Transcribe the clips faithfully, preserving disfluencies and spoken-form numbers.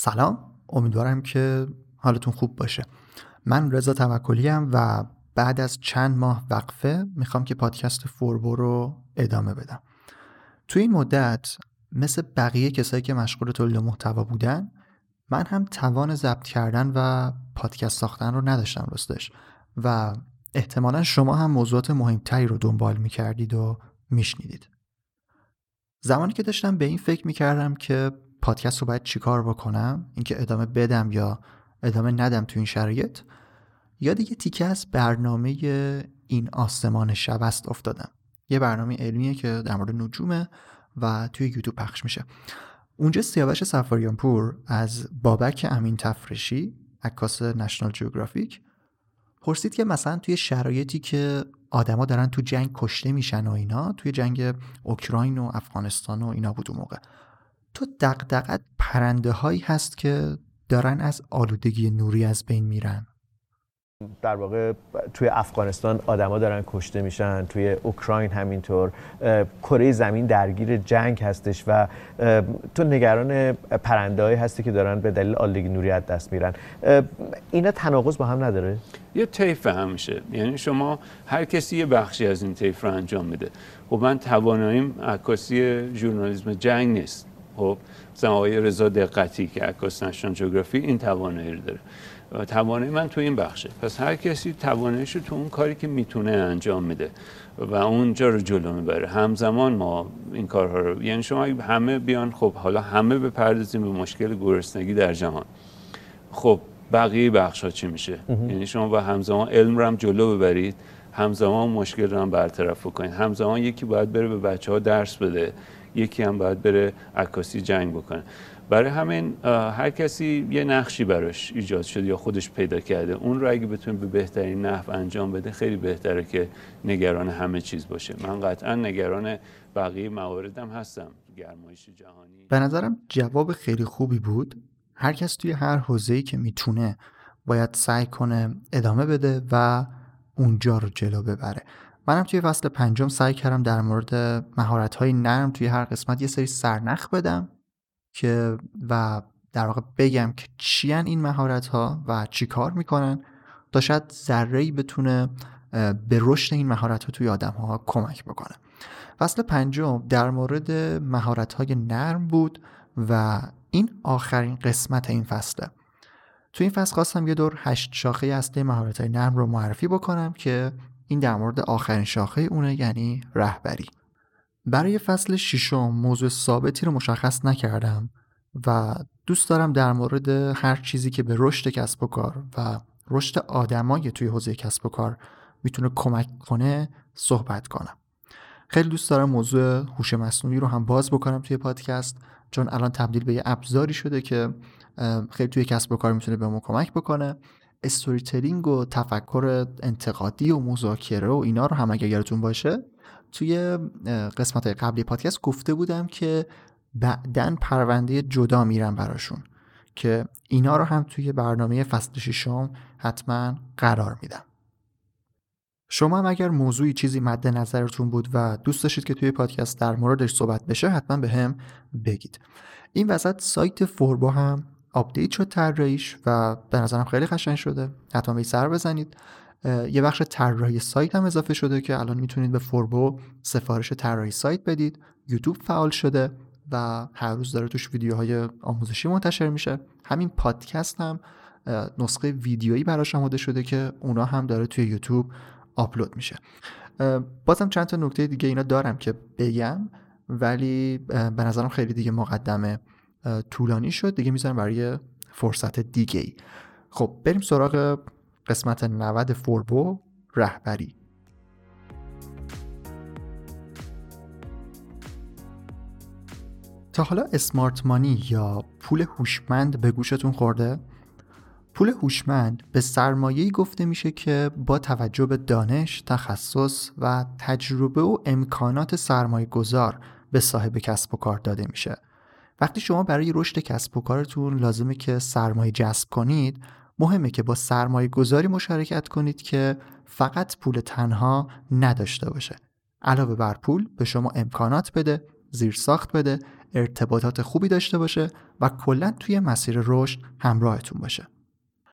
سلام، امیدوارم که حالتون خوب باشه. من رضا توکلی ام و بعد از چند ماه وقفه میخوام که پادکست فوربو رو ادامه بدم. تو این مدت مثل بقیه کسایی که مشغول تولید محتوا بودن، من هم توان ضبط کردن و پادکست ساختن رو نداشتم راستش و احتمالاً شما هم موضوعات مهمتری رو دنبال میکردید و میشنیدید. زمانی که داشتم به این فکر میکردم که پادکست رو باید چیکار بکنم، اینکه ادامه بدم یا ادامه ندم تو این شرایط، یاد یه تیکه از برنامه این آسمان شب است افتادم. یه برنامه علمیه که در مورد نجومه و توی یوتیوب پخش میشه. اونجا سیاوش سفاریان پور از بابک امین تفرشی، عکاس ناشنال جئوگرافیک، پرسید که مثلا توی شرایطی که آدما دارن تو جنگ کشته میشن و اینا، توی جنگ اوکراین و افغانستان و اینا بود اون موقع، تو دغدغت پرنده هایی هست که دارن از آلودگی نوری از بین میرن؟ در واقع توی افغانستان آدما دارن کشته میشن، توی اوکراین همینطور، کره زمین درگیر جنگ هستش و تو نگران پرنده‌ای هستی که دارن به دلیل آلودگی نوری از دست میرن. اینا تناقض با هم نداره؟ یه طیف هم میشه، یعنی شما هر کسی یه بخشی از این طیف رو انجام میده. خب من تواناییم عکاسی ژورنالیسم جنگ نیست. خب مثلا آقای رضا دقتی که عکاس ناشنال جئوگرافیک این توانایی رو داره، توانایی من تو این بخشه. پس هر کسی تواناییش رو تو اون کاری که میتونه انجام میده و اونجا رو جلو میبره. همزمان ما این کارها رو، یعنی شما همه بیان، خب حالا همه بپردازیم به مشکل گرسنگی در جهان، خب بقیه بخش‌ها چی میشه؟ یعنی شما با همزمان علم رو هم جلو ببرید، همزمان مشکل رو هم برطرف کنید، همزمان یکی باید بره به بچه‌ها درس بده، یکی هم باید بره عکاسی جنگ بکنه. برای همین هر کسی یه نقشی براش ایجاد شده یا خودش پیدا کرده، اون رو اگه بتونه به بهترین نحو انجام بده خیلی بهتره که نگران همه چیز باشه. من قطعا نگران بقیه مواردم هستم، گرمایش جهانی. به نظرم جواب خیلی خوبی بود. هر کس توی هر حوزه‌ای که میتونه باید سعی کنه ادامه بده و اونجا رو جلو ببره. منم توی فصل پنجم سعی کردم در مورد مهارت‌های نرم توی هر قسمت یه سری سرنخ بدم که و در واقع بگم که چی ان این مهارت‌ها و چی کار می‌کنن تا شاید ذره‌ای بتونه به رشد این مهارت‌ها توی آدم‌ها کمک بکنه. فصل پنجم در مورد مهارت‌های نرم بود و این آخرین قسمت این فصله. توی این فصل خواستم یه دور هشت شاخه اصلی مهارت‌های نرم رو معرفی بکنم که این در مورد آخرین شاخه اونه، یعنی رهبری. برای فصل ششم موضوع ثابتی رو مشخص نکردم و دوست دارم در مورد هر چیزی که به رشد کسب و کار و رشد آدمای توی حوزه کسب و کار میتونه کمک کنه صحبت کنم. خیلی دوست دارم موضوع هوش مصنوعی رو هم باز بکنم توی پادکست، چون الان تبدیل به یه ابزاری شده که خیلی توی کسب و کار میتونه به ما کمک بکنه. استوری تلینگ و تفکر انتقادی و مذاکره و اینا رو هم اگه یادتون باشه توی قسمت‌های قبلی پادکست گفته بودم که بعداً پرونده جدا میرم براشون، که اینا رو هم توی برنامه فصل ششم حتما قرار میدم. شما هم اگر موضوعی چیزی مد نظرتون بود و دوست داشتید که توی پادکست در موردش صحبت بشه حتما به هم بگید. این وسط سایت فوربو هم آپدیت شد طراحیش و به نظرم خیلی قشنگ شده، حتما بهش سر بزنید. یه بخش طراحی سایت هم اضافه شده که الان میتونید به فوربو سفارش طراحی سایت بدید. یوتیوب فعال شده و هر روز داره توش ویدیوهای آموزشی منتشر میشه. همین پادکست هم نسخه ویدیویی براش آماده شده که اونا هم داره توی یوتیوب آپلود میشه. بازم چند تا نکته دیگه اینا دارم که بگم، ولی به نظرم خیلی دیگه مقدمه طولانی شد، دیگه میذارم برای فرصت دیگه ای. خب بریم سراغ قسمت نود فوربو، رهبری. تا حالا اسمارت مانی یا پول هوشمند به گوشتون خورده؟ پول هوشمند به سرمایه‌ای گفته میشه که با توجه به دانش، تخصص و تجربه و امکانات سرمایه‌گذار به صاحب کسب و کار داده میشه. وقتی شما برای رشد کسب و کارتون لازمه که سرمایه جذب کنید، مهمه که با سرمایه گذاری مشارکت کنید که فقط پول تنها نداشته باشه. علاوه بر پول به شما امکانات بده، زیرساخت بده، ارتباطات خوبی داشته باشه و کلا توی مسیر رشد همراهتون باشه.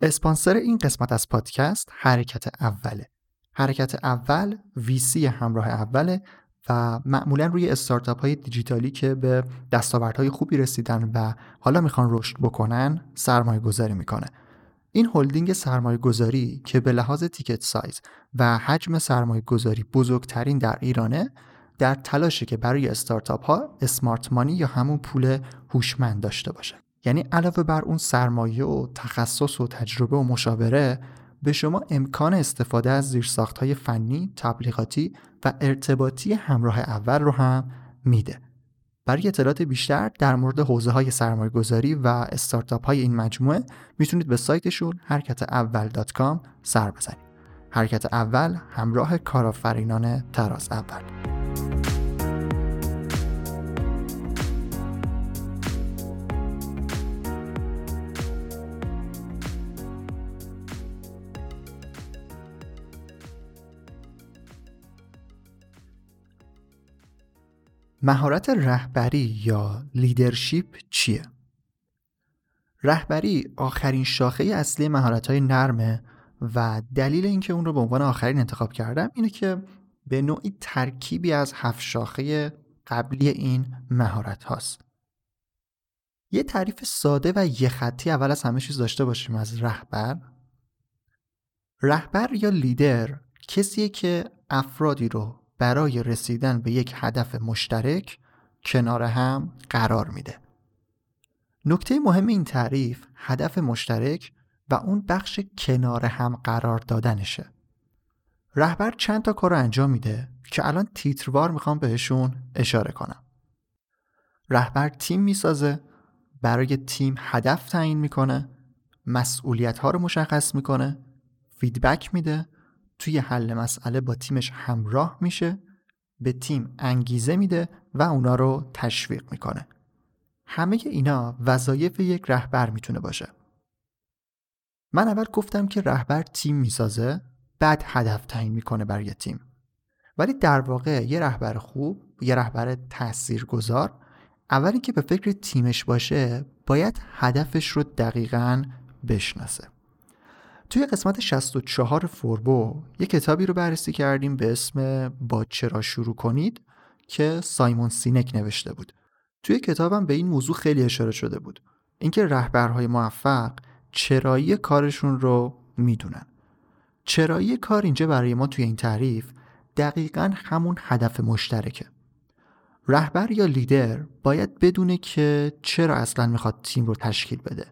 اسپانسر این قسمت از پادکست حرکت اوله. حرکت اول وی سی همراه اوله و معمولا روی استارتاپ های دیجیتالی که به دستاوردهای خوبی رسیدن و حالا میخوان رشد بکنن سرمایه گذاری میکنه. این هلدینگ سرمایه گذاری که به لحاظ تیکت سایز و حجم سرمایه گذاری بزرگترین در ایرانه، در تلاشه که برای استارتاپ ها اسمارت مانی یا همون پول هوشمند داشته باشه. یعنی علاوه بر اون سرمایه و تخصص و تجربه و مشاوره، به شما امکان استفاده از زیرساخت‌های فنی، تبلیغاتی و ارتباطی همراه اول رو هم میده. برای اطلاعات بیشتر در مورد حوزه‌های سرمایه‌گذاری و استارتاپ‌های این مجموعه میتونید به سایتشون حرکت اول دات کام سر بزنید. حرکت اول همراه کارآفرینان تراز اول. مهارت رهبری یا لیدرشپ چیه؟ رهبری آخرین شاخه اصلی مهارت‌های نرمه و دلیل اینکه اون رو به عنوان آخرین انتخاب کردم اینه که به نوعی ترکیبی از هفت شاخه قبلی این مهارت هاست. یه تعریف ساده و یه خطی اول از همه چیز داشته باشیم از رهبر. رهبر یا لیدر کسیه که افرادی رو برای رسیدن به یک هدف مشترک کنار هم قرار میده. نکته مهم این تعریف هدف مشترک و اون بخش کنار هم قرار دادنشه. رهبر چند تا کار رو انجام میده که الان تیتروار میخوام بهشون اشاره کنم. رهبر تیم میسازه، برای تیم هدف تعیین میکنه، مسئولیت ها رو مشخص میکنه، فیدبک میده، توی حل مسئله با تیمش همراه میشه، به تیم انگیزه میده و اونا رو تشویق میکنه. همه اینا وظایف یک رهبر میتونه باشه. من اول گفتم که رهبر تیم میسازه، بعد هدف تعیین میکنه برای تیم. ولی در واقع یه رهبر خوب، یه رهبر تاثیرگذار، اولی که به فکر تیمش باشه، باید هدفش رو دقیقاً بشناسه. توی قسمت شصت و چهار فوربو یک کتابی رو بررسی کردیم به اسم با چرا شروع کنید که سایمون سینک نوشته بود. توی کتابم به این موضوع خیلی اشاره شده بود، اینکه رهبرهای موفق چرایی کارشون رو میدونن. چرایی کار اینجا برای ما توی این تعریف دقیقاً همون هدف مشترکه. رهبر یا لیدر باید بدونه که چرا اصلاً میخواد تیم رو تشکیل بده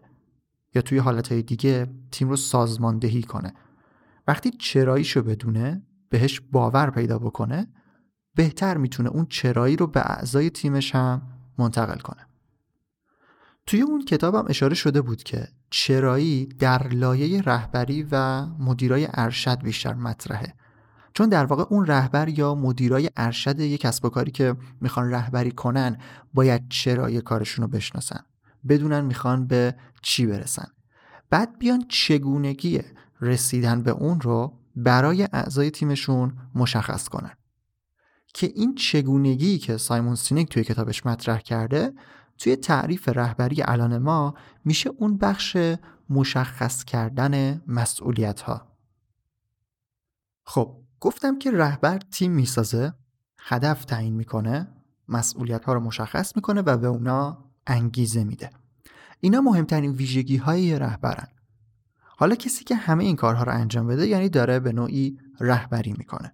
یا توی حالتهای دیگه تیم رو سازماندهی کنه. وقتی چراییشو بدونه، بهش باور پیدا بکنه، بهتر میتونه اون چرایی رو به اعضای تیمش هم منتقل کنه. توی اون کتابم اشاره شده بود که چرایی در لایه رهبری و مدیرای ارشد بیشتر مطرحه، چون در واقع اون رهبر یا مدیرای ارشد یک کسب و کاری که میخوان رهبری کنن باید چرایی کارشون رو بشناسن، بدونن میخوان به چی برسن، بعد بیان چگونگی رسیدن به اون رو برای اعضای تیمشون مشخص کنن که این چگونگی که سایمون سینک توی کتابش مطرح کرده توی تعریف رهبری الان ما میشه اون بخش مشخص کردن مسئولیت ها. خب گفتم که رهبر تیم میسازه، هدف تعیین میکنه، مسئولیت ها رو مشخص میکنه و به اونا انگیزه میده. اینا مهمترین ویژگی های رهبرن. حالا کسی که همه این کارها رو انجام بده یعنی داره به نوعی رهبری میکنه.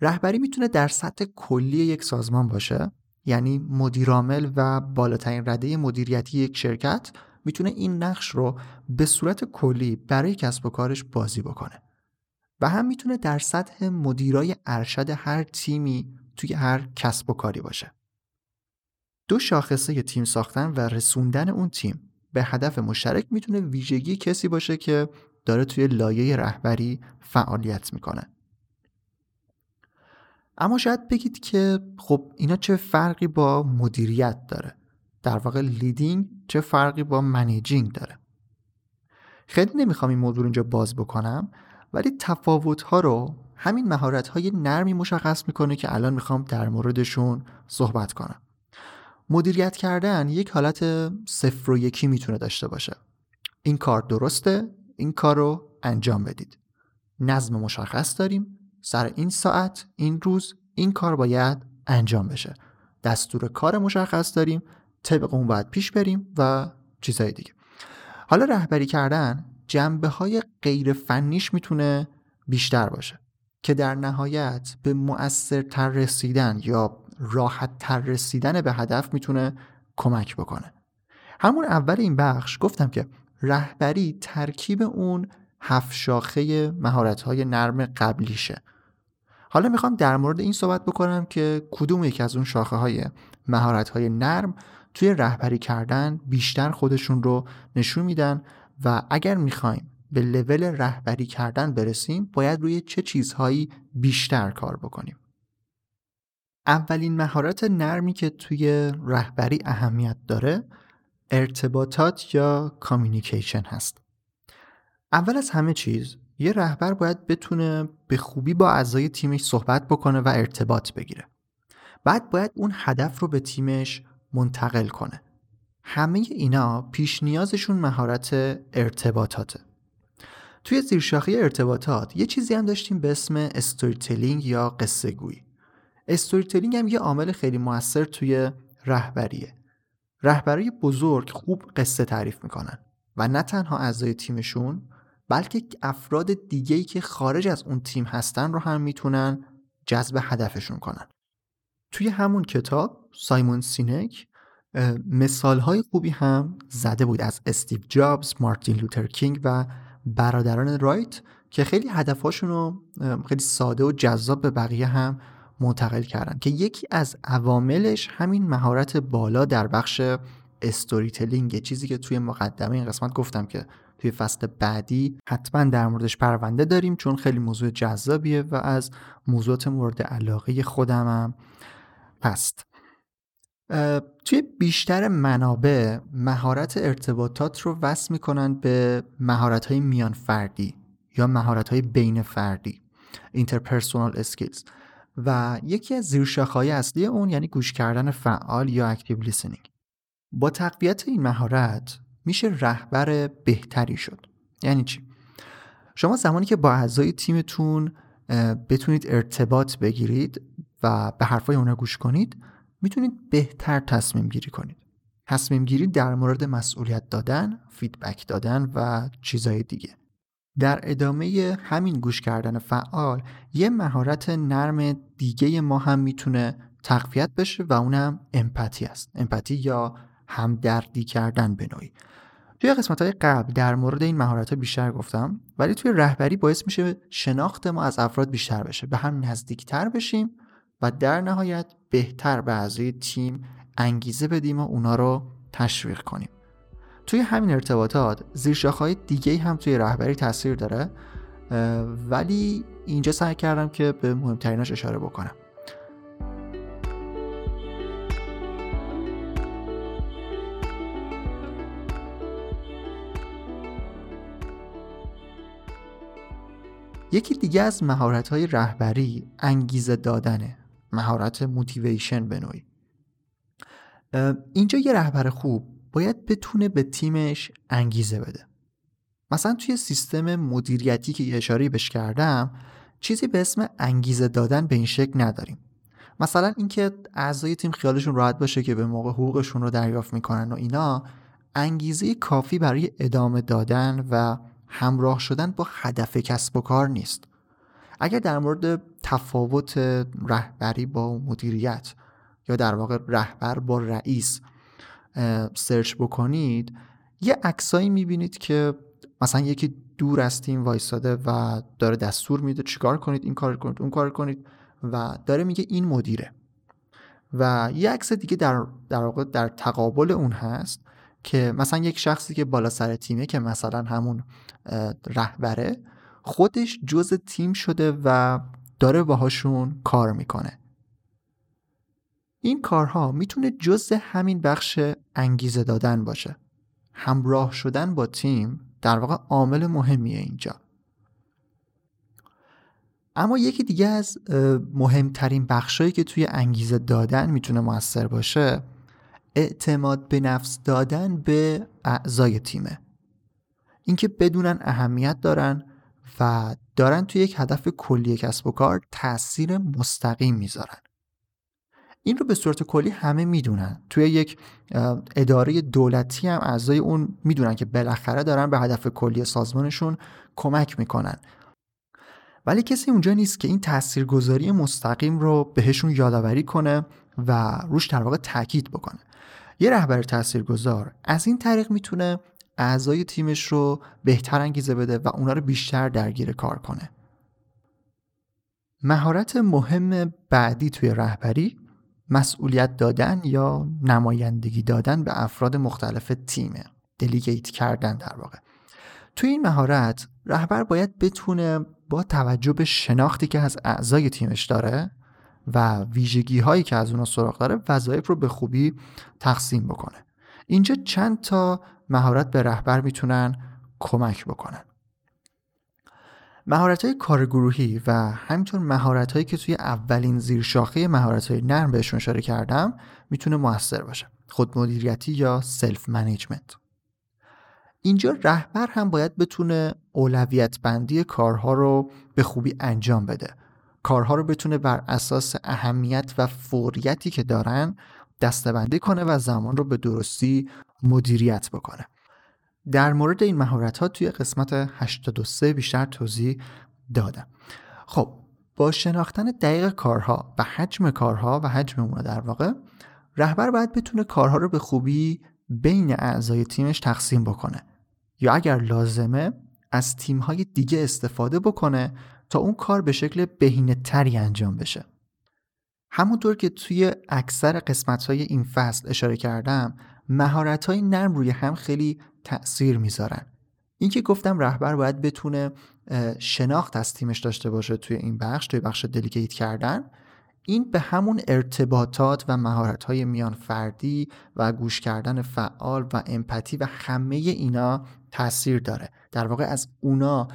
رهبری میتونه در سطح کلی یک سازمان باشه، یعنی مدیرعامل و بالاترین رده مدیریتی یک شرکت میتونه این نقش رو به صورت کلی برای کسب و کارش بازی بکنه و هم میتونه در سطح مدیرای ارشد هر تیمی توی هر کسب و کاری باشه. دو شاخصه ی تیم ساختن و رسوندن اون تیم به هدف مشترک میتونه ویژگی کسی باشه که داره توی لایه رهبری فعالیت میکنه. اما شاید بگید که خب اینا چه فرقی با مدیریت داره؟ در واقع لیدینگ چه فرقی با منیجینگ داره؟ خیلی نمیخوام این موضوع اینجا باز بکنم، ولی تفاوت‌ها رو همین مهارت‌های نرمی مشخص میکنه که الان میخوام در موردشون صحبت کنم. مدیریت کردن یک حالت صفر و یکی میتونه داشته باشه. این کار درسته، این کار رو انجام بدید. نظم مشخص داریم، سر این ساعت، این روز، این کار باید انجام بشه. دستور کار مشخص داریم، طبق اون باید پیش بریم و چیزهای دیگه. حالا رهبری کردن جنبه‌های غیر فنیش میتونه بیشتر باشه که در نهایت به مؤثرتر رسیدن یا راحت‌تر رسیدن به هدف میتونه کمک بکنه. همون اول این بخش گفتم که رهبری ترکیب اون هفت شاخه مهارت‌های نرم قبلیشه. حالا میخوام در مورد این صحبت بکنم که کدوم یک از اون شاخه‌های مهارت‌های نرم توی رهبری کردن بیشتر خودشون رو نشون میدن و اگر میخوایم به لول رهبری کردن برسیم باید روی چه چیزهایی بیشتر کار بکنیم. اولین مهارت نرمی که توی رهبری اهمیت داره ارتباطات یا کامیونیکیشن هست. اول از همه چیز یه رهبر باید بتونه به خوبی با اعضای تیمش صحبت بکنه و ارتباط بگیره. بعد باید اون هدف رو به تیمش منتقل کنه. همه اینا پیش نیازشون مهارت ارتباطاته. توی زیرشاخه ارتباطات یه چیزی هم داشتیم به اسم استوری تلینگ یا قصه گویی. استوری تلینگ هم یه عامل خیلی موثر توی رهبریه. رهبرای بزرگ خوب قصه تعریف میکنن و نه تنها اعضای تیمشون بلکه افراد دیگه‌ای که خارج از اون تیم هستن رو هم میتونن جذب هدفشون کنن. توی همون کتاب سایمون سینک مثال‌های خوبی هم زده بود از استیو جابز، مارتین لوتر کینگ و برادران رایت که خیلی هدف‌هاشون رو خیلی ساده و جذاب به بقیه هم منتقل کردن که یکی از عواملش همین مهارت بالا در بخش استوری تلینگ، چیزی که توی مقدمه این قسمت گفتم که توی فصل بعدی حتما در موردش پرونده داریم چون خیلی موضوع جذابیه و از موضوعات مورد علاقه خودم هم هست. توی بیشتر منابع مهارت ارتباطات رو وصل می‌کنن به مهارت‌های میان فردی یا مهارت‌های بین فردی، interpersonal skills، و یکی از زیرشاخه‌های اصلی اون یعنی گوش کردن فعال یا active listening. با تقویت این مهارت میشه رهبر بهتری شد. یعنی چی؟ شما زمانی که با اعضای تیمتون بتونید ارتباط بگیرید و به حرفای اونا گوش کنید میتونید بهتر تصمیم گیری کنید. تصمیم گیری در مورد مسئولیت دادن، فیدبک دادن و چیزهای دیگه. در ادامه همین گوش کردن فعال یه مهارت نرم دیگه ما هم میتونه تقویت بشه و اونم امپاتی است. امپاتی یا همدردی کردن به نوعی. توی قسمت‌های قبل در مورد این مهارت‌ها بیشتر گفتم ولی توی رهبری باعث میشه شناخت ما از افراد بیشتر بشه، به هم نزدیک‌تر بشیم و در نهایت بهتر به اعضای تیم انگیزه بدیم و اونا رو تشویق کنیم. توی همین ارتباطات زیرشاخه‌های دیگه‌ای هم توی رهبری تاثیر داره ولی اینجا سعی کردم که به مهم‌تریناش اشاره بکنم. یکی دیگه از مهارت‌های رهبری انگیزه دادنه، مهارت موتیویشن به نوعی. اینجا یه رهبر خوب باید بتونه به تیمش انگیزه بده. مثلا توی سیستم مدیریتی که اشاره بهش کردم چیزی به اسم انگیزه دادن به این شکل نداریم. مثلا اینکه اعضای تیم خیالشون راحت باشه که به موقع حقوقشون رو دریافت میکنن و اینا انگیزه کافی برای ادامه دادن و همراه شدن با هدف کسب و کار نیست. اگر در مورد تفاوت رهبری با مدیریت یا در واقع رهبر با رئیس سرچ بکنید یه عکسایی میبینید که مثلا یکی دور از تیم وایساده و داره دستور میده چیکار کنید، این کار کنید، اون کار کنید و داره میگه این مدیره. و یه عکس دیگه در در واقع در تقابل اون هست که مثلا یک شخصی که بالا سر تیمه که مثلا همون رهبره خودش جزء تیم شده و داره باهاشون کار میکنه. این کارها میتونه جزء همین بخش انگیزه دادن باشه. همراه شدن با تیم در واقع عامل مهمیه اینجا. اما یکی دیگه از مهمترین بخشایی که توی انگیزه دادن میتونه موثر باشه اعتماد به نفس دادن به اعضای تیمه. اینکه بدونن اهمیت دارن و دارن توی یک هدف کلی کسب و کار تأثیر مستقیم میذارن. این رو به صورت کلی همه میدونن. توی یک اداره دولتی هم اعضای اون میدونن که بالاخره دارن به هدف کلی سازمانشون کمک میکنن. ولی کسی اونجا نیست که این تاثیرگذاری مستقیم رو بهشون یادآوری کنه و روش در واقع تاکید بکنه. یه رهبر تاثیرگذار از این طریق میتونه اعضای تیمش رو بهتر انگیزه بده و اونا رو بیشتر درگیر کار کنه. مهارت مهم بعدی توی رهبری مسئولیت دادن یا نمایندگی دادن به افراد مختلف تیمه. دلیگیت کردن در واقع. توی این مهارت رهبر باید بتونه با توجه به شناختی که از اعضای تیمش داره و ویژگی هایی که از اونا سراغ داره وظایف رو به خوبی تقسیم بکنه. اینجا چند تا مهارت به رهبر میتونن کمک بکنن. مهارت‌های کارگروهی و همینطور مهارت‌هایی که توی اولین زیرشاخه مهارت‌های نرم بهشون اشاره کردم میتونه موثر باشه. خودمدیریتی یا سلف منیجمنت. اینجا رهبر هم باید بتونه اولویت بندی کارها رو به خوبی انجام بده. کارها رو بتونه بر اساس اهمیت و فوریتی که دارن دسته‌بندی کنه و زمان رو به درستی مدیریت بکنه. در مورد این مهارت‌ها توی قسمت هشتاد و سه بیشتر توضیح دادم. خب با شناختن دقیق کارها و حجم کارها و حجم اونا در واقع رهبر باید بتونه کارها رو به خوبی بین اعضای تیمش تقسیم بکنه یا اگر لازمه از تیم‌های دیگه استفاده بکنه تا اون کار به شکل بهینه‌تری انجام بشه. همونطور که توی اکثر قسمت‌های این فصل اشاره کردم مهارت‌های نرم روی هم خیلی تأثیر میذارن. این که گفتم رهبر باید بتونه شناخت از تیمش داشته باشه توی این بخش، توی بخش دلیگیت کردن، این به همون ارتباطات و مهارت‌های میان فردی و گوش کردن فعال و امپاتی و همه اینا تأثیر داره. در واقع از اونا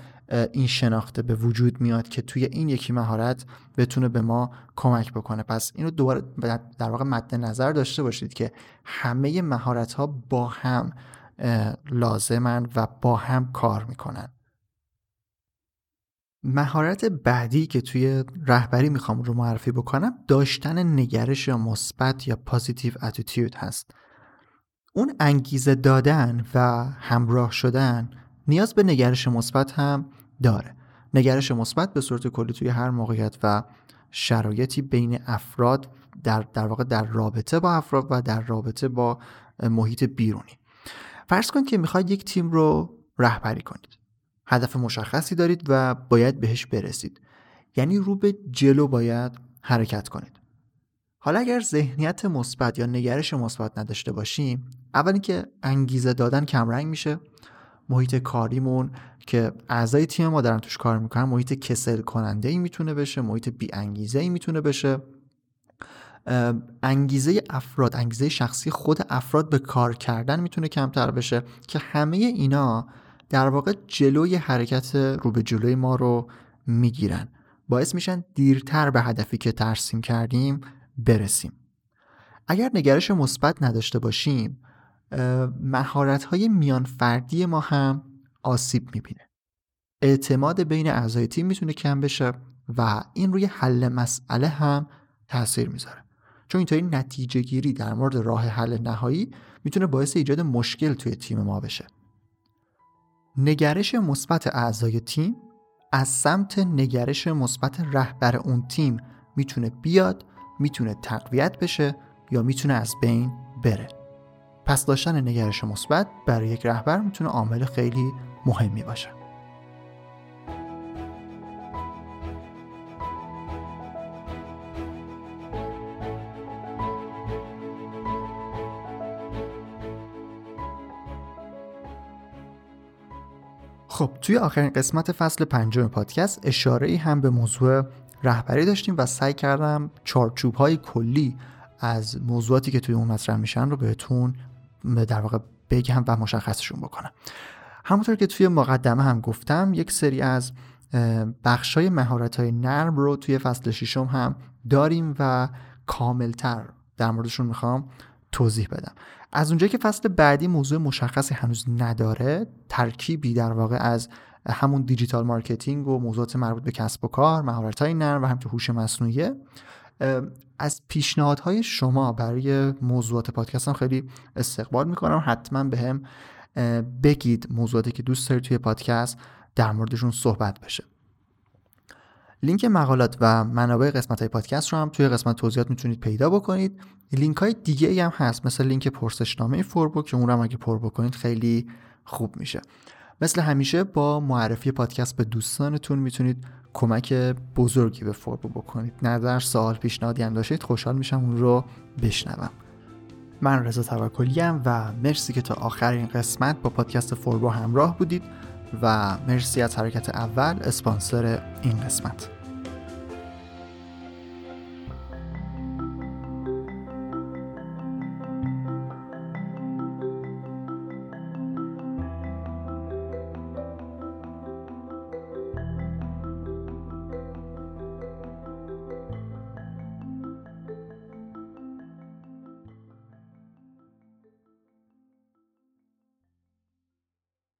این شناخته به وجود میاد که توی این یکی مهارت بتونه به ما کمک بکنه. پس اینو دوباره در واقع مد نظر داشته باشید که همه مهارت‌ها با هم لازمن و با هم کار میکنن. مهارت بعدی که توی رهبری میخوام رو معرفی بکنم داشتن نگرش مثبت یا پوزیتیو اتیتیود هست. اون انگیزه دادن و همراه شدن نیاز به نگرش مثبت هم داره. نگرش مثبت به صورت کلی توی هر موقعیت و شرایطی بین افراد در در واقع در رابطه با افراد و در رابطه با محیط بیرونی. فرض کن که میخواید یک تیم رو رهبری کنید. هدف مشخصی دارید و باید بهش برسید. یعنی رو به جلو باید حرکت کنید. حالا اگر ذهنیت مثبت یا نگرش مثبت نداشته باشیم، اول اینکه انگیزه دادن کمرنگ میشه. محیط کاریمون که اعضای تیم ما دارن توش کار میکنن محیط کسل کننده ای میتونه بشه، محیط بی انگیزه ای میتونه بشه. انگیزه افراد، انگیزه شخصی خود افراد به کار کردن میتونه کمتر بشه که همه اینا در واقع جلوی حرکت رو به جلوی ما رو میگیرن، باعث میشن دیرتر به هدفی که ترسیم کردیم برسیم. اگر نگرش مثبت نداشته باشیم مهارت‌های میان فردی ما هم آسیب میبینه. اعتماد بین اعضای تیم میتونه کم بشه و این روی حل مسئله هم تاثیر میذاره. چون اینطوری نتیجه گیری در مورد راه حل نهایی میتونه باعث ایجاد مشکل توی تیم ما بشه. نگرش مثبت اعضای تیم از سمت نگرش مثبت رهبر اون تیم میتونه بیاد، میتونه تقویت بشه یا میتونه از بین بره. پس داشتن نگرش مثبت برای یک رهبر میتونه عامل خیلی مهمی باشه. خب توی آخرین قسمت فصل پنجم پادکست اشاره‌ای هم به موضوع رهبری داشتیم و سعی کردم چارچوب‌های کلی از موضوعاتی که توی اون مطرح میشن رو بهتون در واقع بگم و مشخصشون بکنم. همونطور که توی مقدمه هم گفتم یک سری از بخش‌های مهارت‌های نرم رو توی فصل ششم هم داریم و کاملتر در موردشون میخوام توضیح بدم. از اونجایی که فصل بعدی موضوع مشخصی هنوز نداره، ترکیبی در واقع از همون دیجیتال مارکتینگ و موضوعات مربوط به کسب و کار، مهارت‌های نرم و همچنین هوش مصنوعی، از پیشنهادهای شما برای موضوعات پادکستم خیلی استقبال میکنم. حتما به هم بگید موضوعاتی که دوست دارید توی پادکست در موردشون صحبت بشه. لینک مقالات و منابع قسمت‌های پادکست رو هم توی قسمت توضیحات میتونید پیدا بکنید. لینک‌های دیگه‌ای هم هست، مثل لینک پرسشنامه فوربو که اون رو هم اگه پر بکنید خیلی خوب میشه. مثل همیشه با معرفی پادکست به دوستانتون میتونید کمک بزرگی به فوربو بکنید. نظر، سوال، پیشنهادی هم داشتید خوشحال میشم اون رو بشنوم. من رضا توکلی ام و مرسی که تا آخر این قسمت با پادکست فوربو همراه بودید و مرسی از حرکت اول اسپانسر این قسمت.